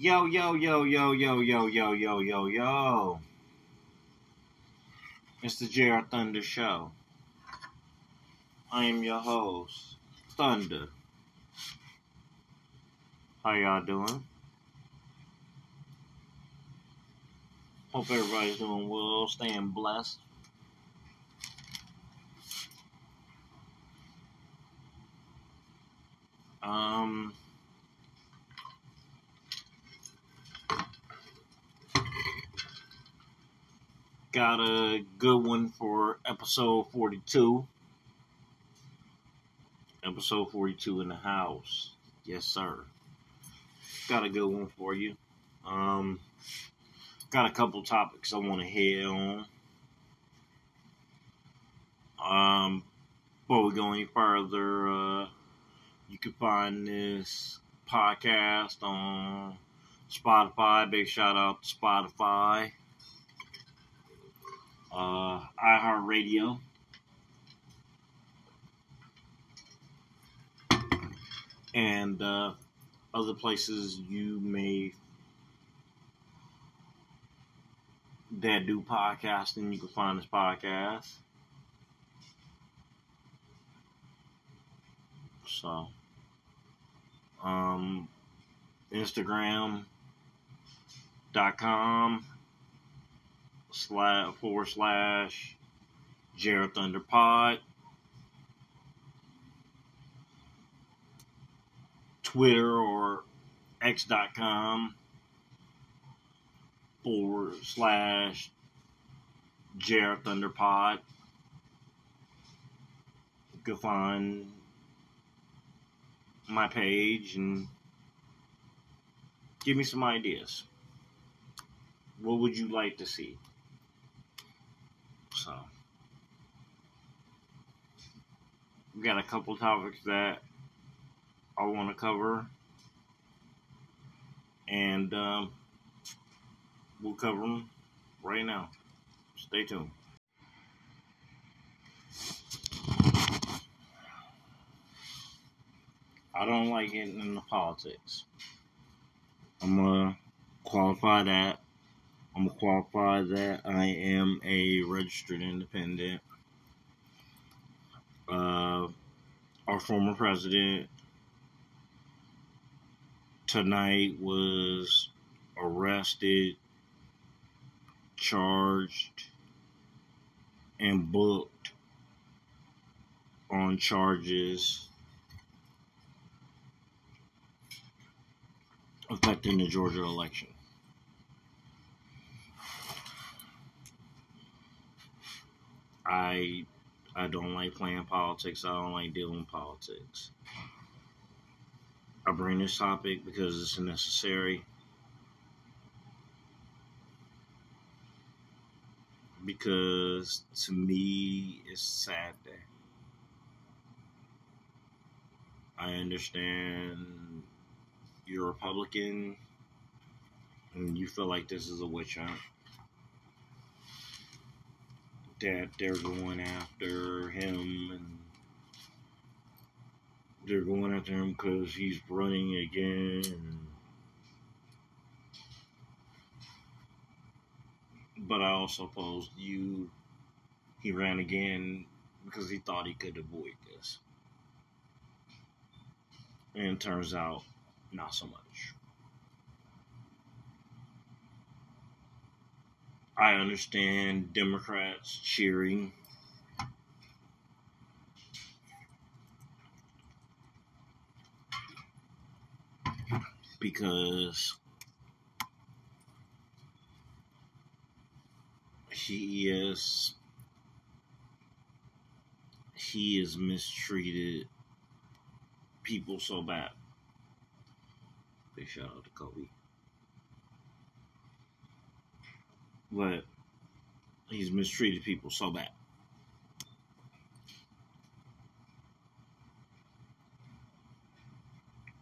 Yo, yo, yo, yo, yo, yo, yo, yo, yo, yo. It's the Jared Thunder Show. I am your host, Thunder. How y'all doing? Hope everybody's doing well, staying blessed. Got a good one for episode 42. Episode 42 in the house. Yes, sir. Got a good one for you. Got a couple topics I want to hit on. Before we go any further, you can find this podcast on Spotify. Big shout out to Spotify. iHeartRadio, and other places you may that do podcasting. You can find this podcast. So, Instagram.com. // Jared Thunder Pod. Twitter or X.com / Jared Thunder Pod. You can find my page and give me some ideas. What would you like to see? So, we got a couple topics that I want to cover, and we'll cover them right now. Stay tuned. I don't like getting into politics. I'm going to qualify that. I'm going to qualify that I am a registered independent. Our former president tonight was arrested, charged, and booked on charges affecting the Georgia election. I don't like playing politics. I don't like dealing with politics. I bring this topic because it's necessary. Because to me, it's sad day. I understand you're Republican and you feel like this is a witch hunt. That they're going after him, and they're going after him because he's running again. But I also posed you, he ran again because he thought he could avoid this. And it turns out, not so much. I understand Democrats cheering. Because he has mistreated people so bad. Big shout out to Kobe. But he's mistreated people so bad.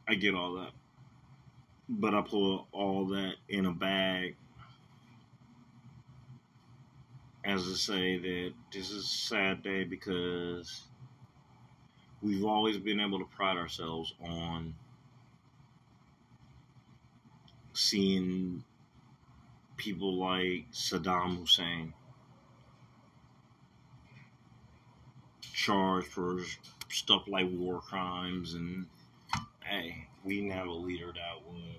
I get all that. But I pull all that in a bag. As to say that this is a sad day because we've always been able to pride ourselves on seeing people like Saddam Hussein charged for stuff like war crimes, and hey, we didn't have a leader that would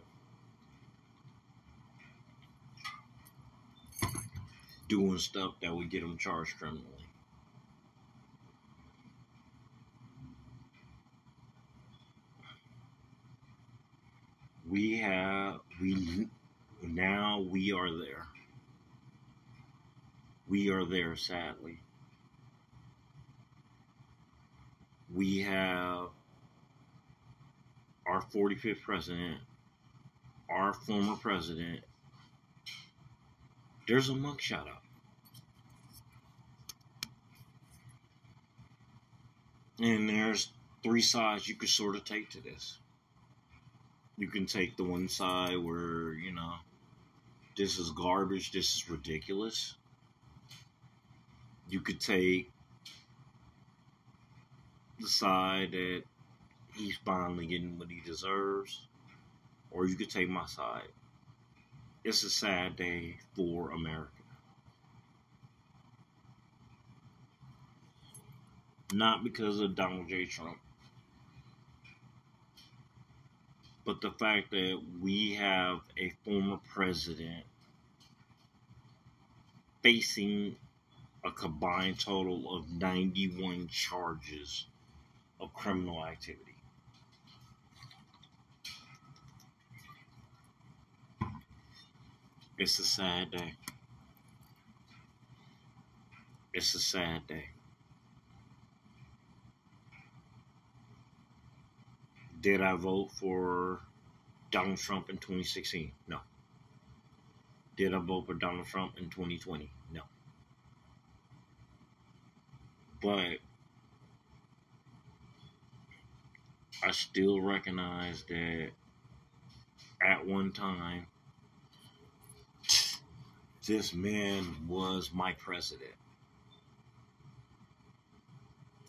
doing stuff that would get them charged criminally. Now we are there. We are there, sadly. We have our 45th president, our former president. There's a mugshot up. And there's three sides you could sort of take to this. You can take the one side where, you know, this is garbage, this is ridiculous. You could take the side that he's finally getting what he deserves. Or you could take my side. It's a sad day for America. Not because of Donald J. Trump. But the fact that we have a former president facing a combined total of 91 charges of criminal activity. It's a sad day. It's a sad day. Did I vote for Donald Trump in 2016? No. Did I vote for Donald Trump in 2020? No. But I still recognize that at one time, this man was my president.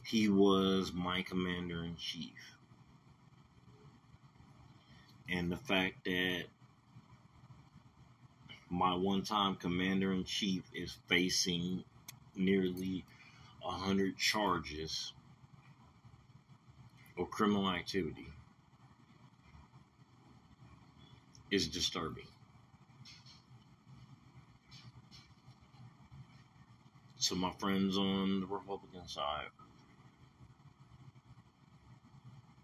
He was my commander-in-chief. And the fact that my one-time commander-in-chief is facing nearly 100 charges of criminal activity is disturbing. So my friends on the Republican side,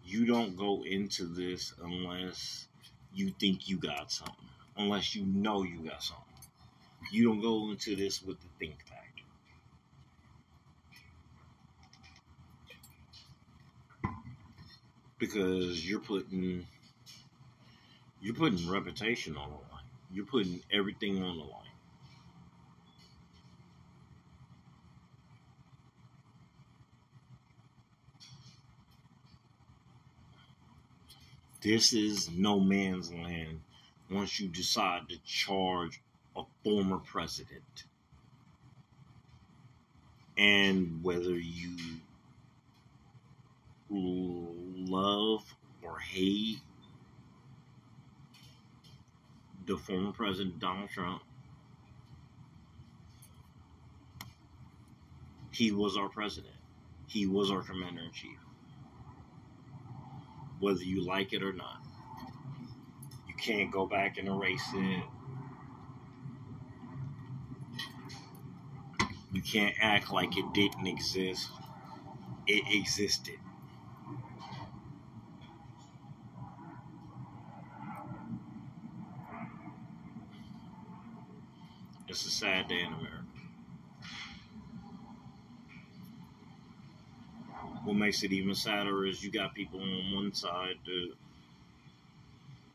you don't go into this unless you think you got something. Unless you know you got something. You don't go into this with the think factor. Because you're putting reputation on the line. You're putting everything on the line. This is no man's land once you decide to charge a former president. And whether you love or hate the former president Donald Trump, he was our president. He was our commander-in-chief. Whether you like it or not, you can't go back and erase it. You can't act like it didn't exist. It existed. It's a sad day in America. What makes it even sadder is you got people on one side that,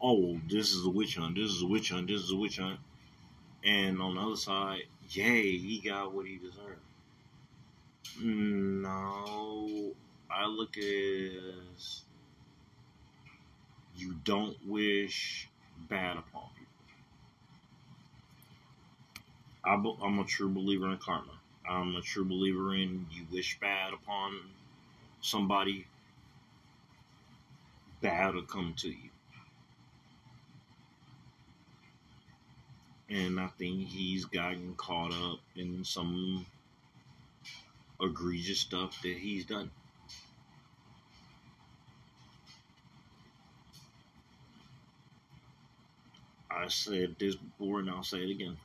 oh, this is a witch hunt, this is a witch hunt, this is a witch hunt. And on the other side, yay, he got what he deserved. No, I look at it as you don't wish bad upon people. I'm a true believer in karma. I'm a true believer in you wish bad upon somebody, bad will come to you. And I think he's gotten caught up in some egregious stuff that he's done. I said this before and I'll say it again.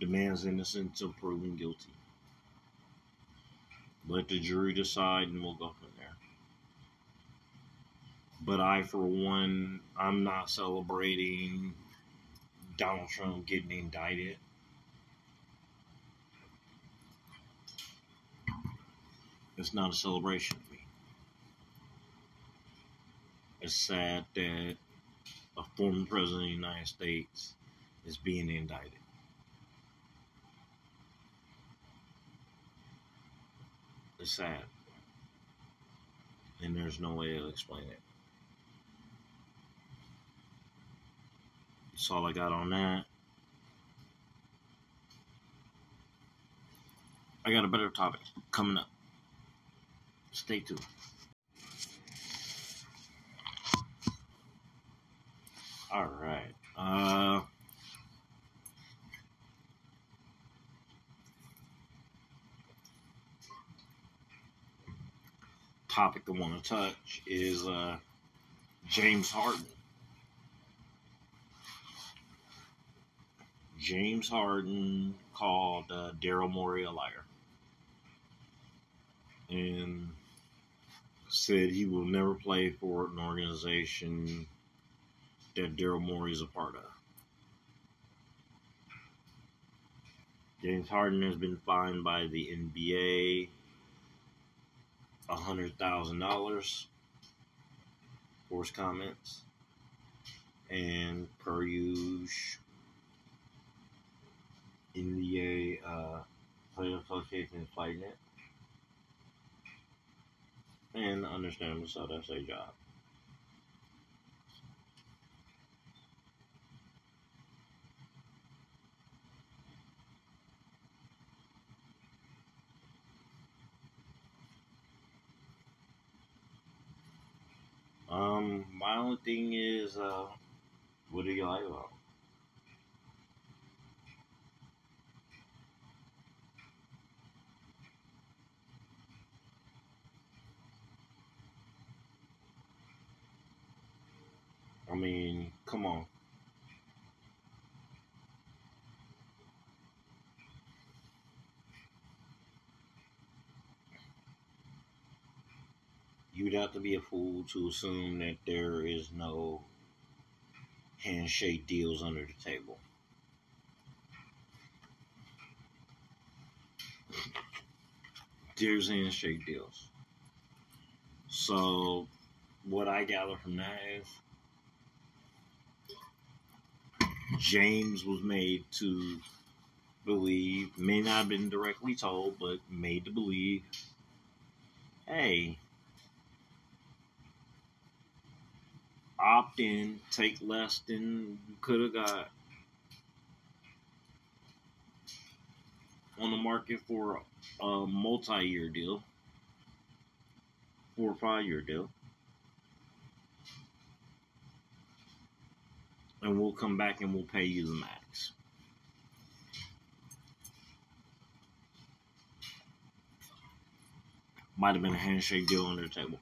The man's innocent until proven guilty. Let the jury decide and we'll go from there. But I, for one, I'm not celebrating Donald Trump getting indicted. It's not a celebration to me. It's sad that a former president of the United States is being indicted. It's sad. And there's no way to explain it. That's all I got on that. I got a better topic coming up. Stay tuned. All right. Topic I want to touch is James Harden. James Harden called Daryl Morey a liar and said he will never play for an organization that Daryl Morey is a part of. James Harden has been fined by the NBA $100,000 for his comments, and per usual, NBA Player Association is fighting it. And understand so that's their job. My only thing is, what do you like about? I mean, come on. You'd have to be a fool to assume that there is no handshake deals under the table. There's handshake deals. So, what I gather from that is, James was made to believe, may not have been directly told, but made to believe, hey, opt in, take less than you could have got on the market for a multi-year deal, 4 or 5 year deal. And we'll come back and we'll pay you the max. Might have been a handshake deal under the table.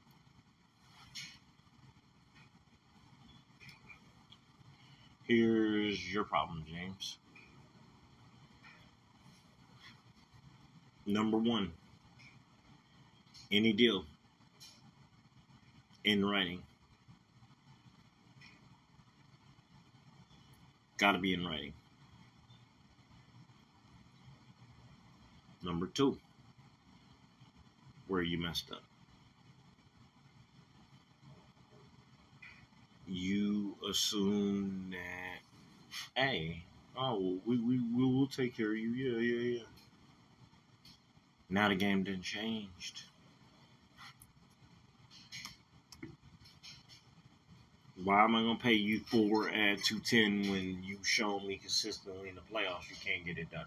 Here's your problem, James. Number one, any deal in writing. Gotta be in writing. Number two, where you messed up. You assume that, hey, oh, we will take care of you. Yeah. Now the game done changed. Why am I going to pay you $4 at $210 when you've shown me consistently in the playoffs you can't get it done?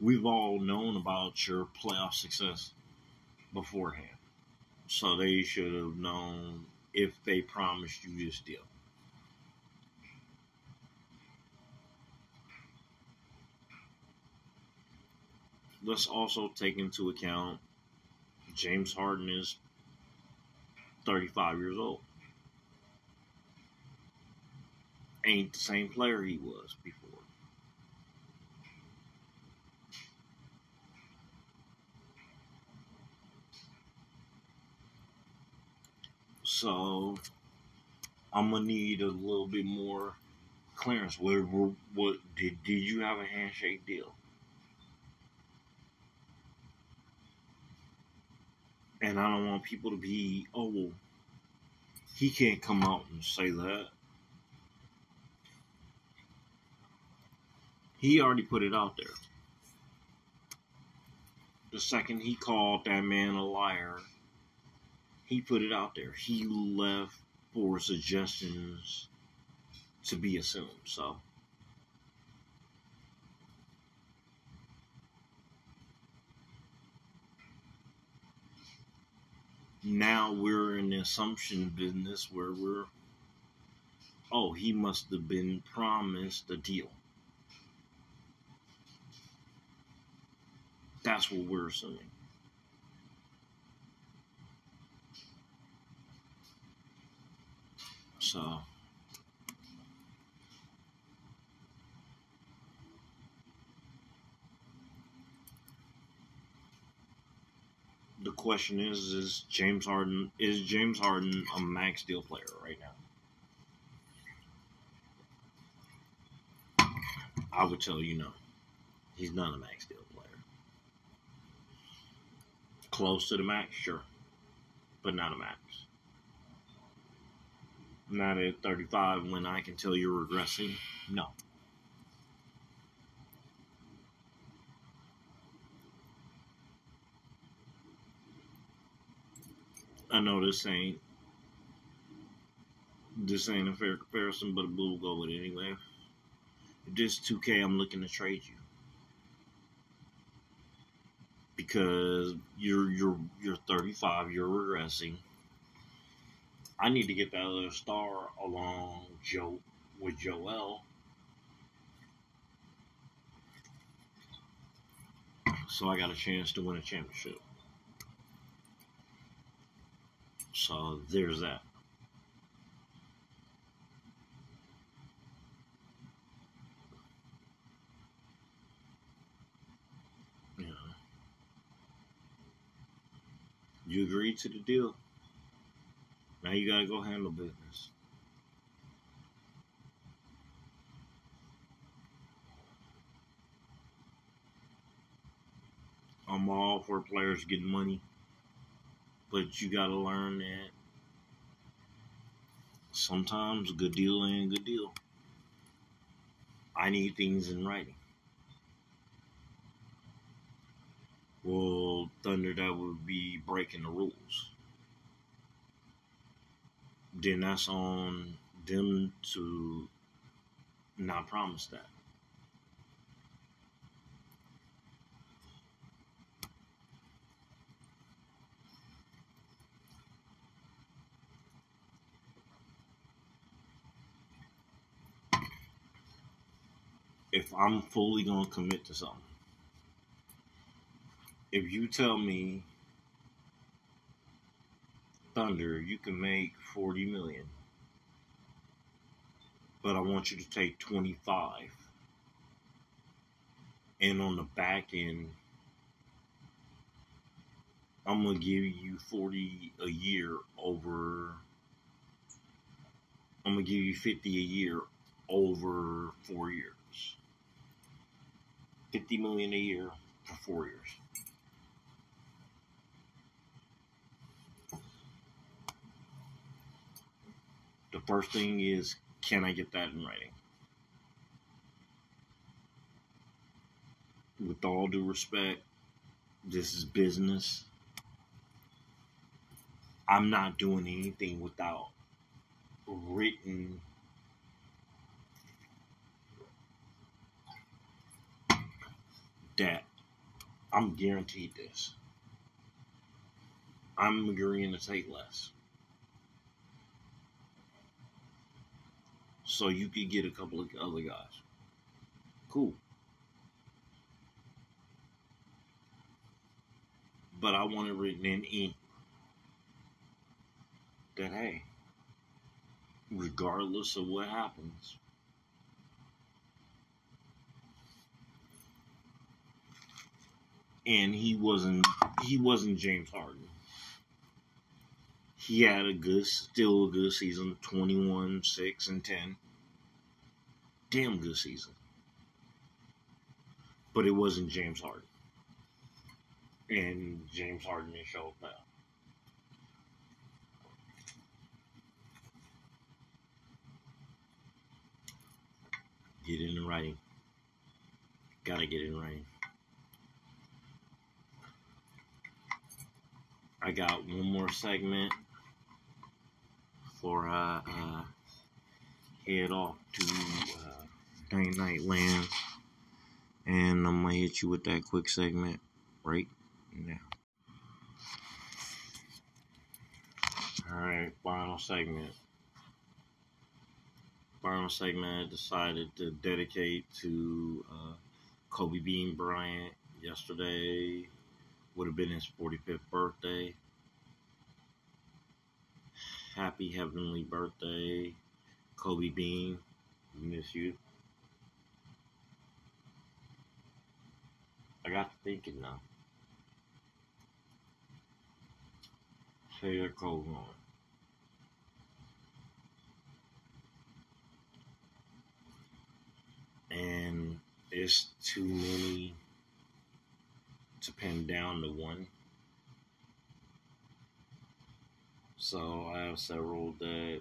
We've all known about your playoff success beforehand. So they should have known if they promised you this deal. Let's also take into account James Harden is 35 years old. Ain't the same player he was before. So I'm gonna need a little bit more clearance. What did you have a handshake deal? And I don't want people to be, oh, well, he can't come out and say that. He already put it out there. The second he called that man a liar, he put it out there. He left for suggestions to be assumed. So now we're in the assumption business where we're, oh, he must have been promised a deal. That's what we're assuming. So the question is James Harden a max deal player right now? I would tell you no. He's not a max deal player. Close to the max, sure, but not a max. Not at 35 when I can tell you're regressing. No. I know this ain't a fair comparison, but we'll go with it anyway. This 2K, I'm looking to trade you because you're 35, you're regressing. I need to get that other star along with Joel. So I got a chance to win a championship. So there's that. Yeah. You agreed to the deal. Now you gotta go handle business. I'm all for players getting money, but you gotta learn that sometimes a good deal ain't a good deal. I need things in writing. Well, Thunder, that would be breaking the rules. Then that's on them to not promise that. If I'm fully going to commit to something, if you tell me, Thunder, you can make $40 million, but I want you to take 25, and on the back end, I'm gonna give you 40 a year over. I'm gonna give you 50 a year over 4 years. $50 million a year for 4 years. The first thing is, can I get that in writing? With all due respect, this is business. I'm not doing anything without written that I'm guaranteed this. I'm agreeing to take less. so you could get a couple of other guys. Cool. But I want it written in ink that, hey, regardless of what happens, and he wasn't James Harden. He had still a good season, 21, 6, and 10. Damn good season. But it wasn't James Harden. And James Harden didn't show up now. Get it in writing. Gotta get it in writing. I got one more segment before I head off to Day Night Land. And I'm going to hit you with that quick segment right now. Alright, final segment. Final segment I decided to dedicate to Kobe Bean Bryant. Yesterday would have been his 45th birthday. Happy heavenly birthday, Kobe Bean. We miss you. I got to thinking now. Say a cold one. And it's too many to pin down to one. So I have several that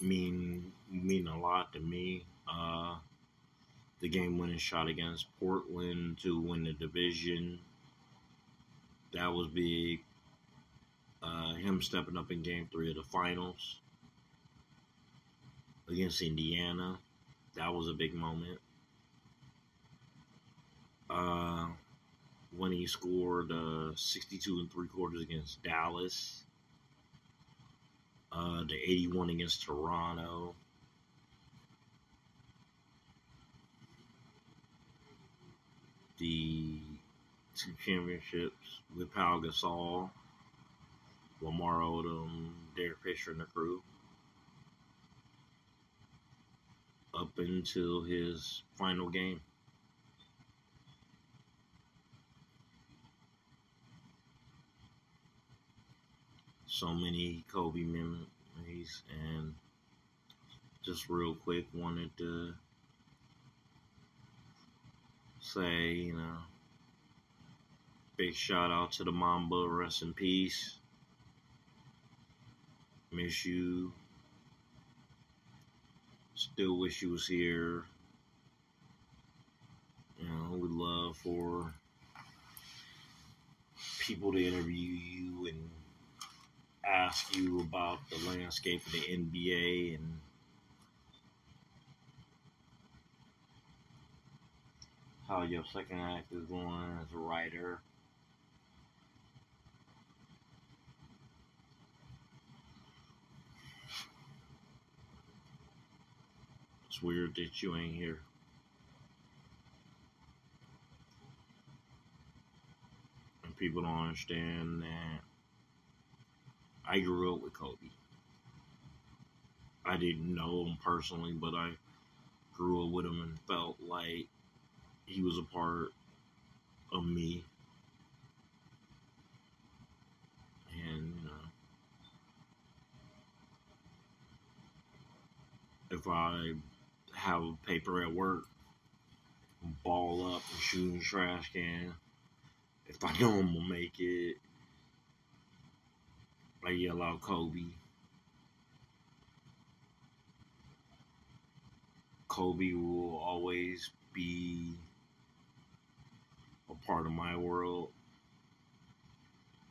mean a lot to me. The game-winning shot against Portland to win the division. That was big. Him stepping up in Game 3 of the finals against Indiana. That was a big moment. When he scored 62 and 3/4 against Dallas. The 81 against Toronto. The two championships with Pau Gasol, Lamar Odom, Derek Fisher, and the crew. Up until his final game. So many Kobe memories, and just real quick, wanted to say, you know, big shout out to the Mamba, rest in peace. Miss you. Still wish you was here. You know, we'd love for people to interview you and ask you about the landscape of the NBA and how your second act is going as a writer. It's weird that you ain't here. And people don't understand that I grew up with Kobe. I didn't know him personally, but I grew up with him and felt like he was a part of me. And if I have a paper at work, ball up and shoot in the trash can. If I know I'm gonna make it, I yell out Kobe. Kobe will always be a part of my world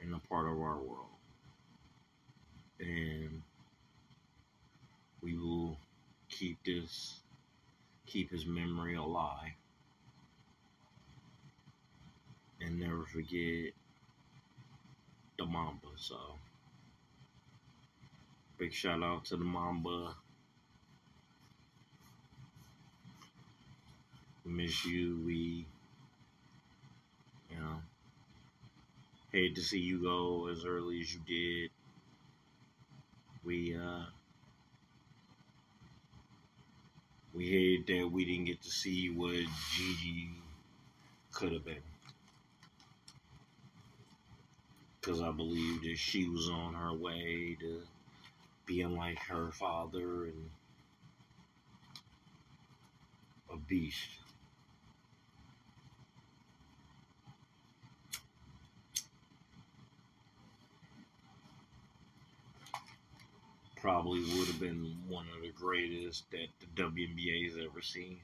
and a part of our world. And we will keep his memory alive and never forget the Mamba. So Big shout out to the Mamba, Miss You, you know, hate to see you go as early as you did. We hate that we didn't get to see what Gigi could have been, because I believe that she was on her way to being like her father and a beast. Probably would have been one of the greatest that the WNBA's ever seen.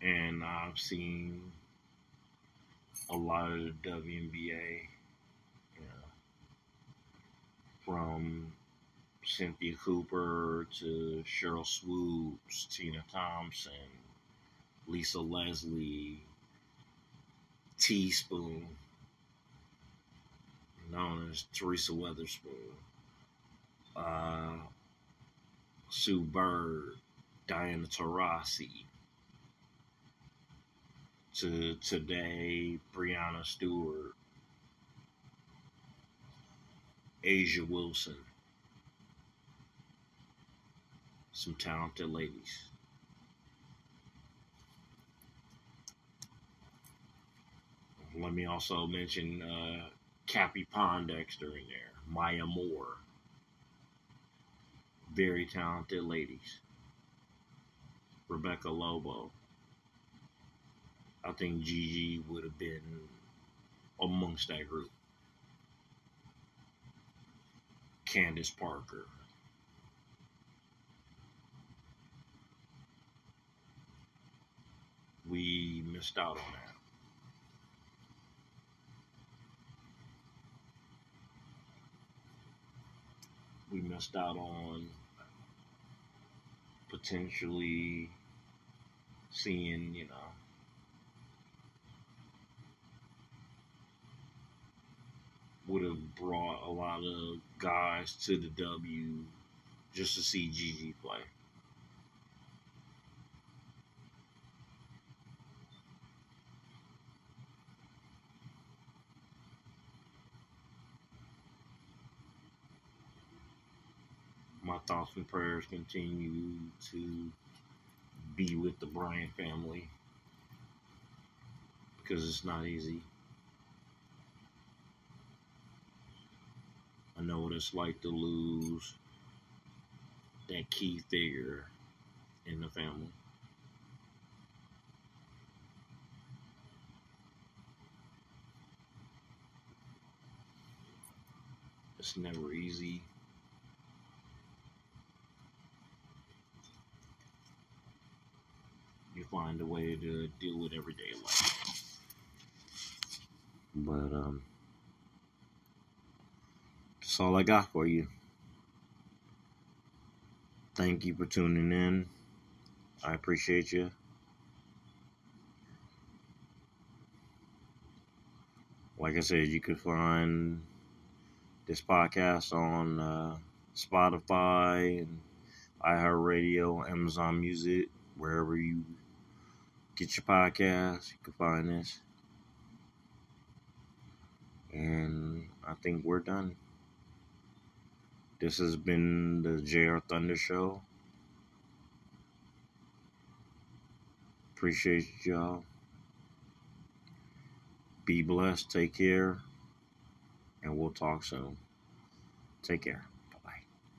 And I've seen a lot of the WNBA, you know, from Cynthia Cooper to Cheryl Swoops, Tina Thompson, Lisa Leslie, Teaspoon, known as Teresa Weatherspoon, Sue Bird, Diana Taurasi, to today, Brianna Stewart, Asia Wilson, some talented ladies. Let me also mention Cappie Pondexter in there, Maya Moore, very talented ladies, Rebecca Lobo. I think Gigi would have been amongst that group. Candace Parker. We missed out on that. We missed out on potentially seeing, you know, would have brought a lot of guys to the W just to see Gigi play. My thoughts and prayers continue to be with the Bryant family, because it's not easy. I know what it's like to lose that key figure in the family. It's never easy. You find a way to deal with everyday life. But, that's all I got for you. Thank you for tuning in. I appreciate you. Like I said, you can find this podcast on Spotify and iHeartRadio, Amazon Music, wherever you get your podcast, you can find this. And I think we're done. This has been the JR Thunder Show. Appreciate y'all. Be blessed. Take care. And we'll talk soon. Take care.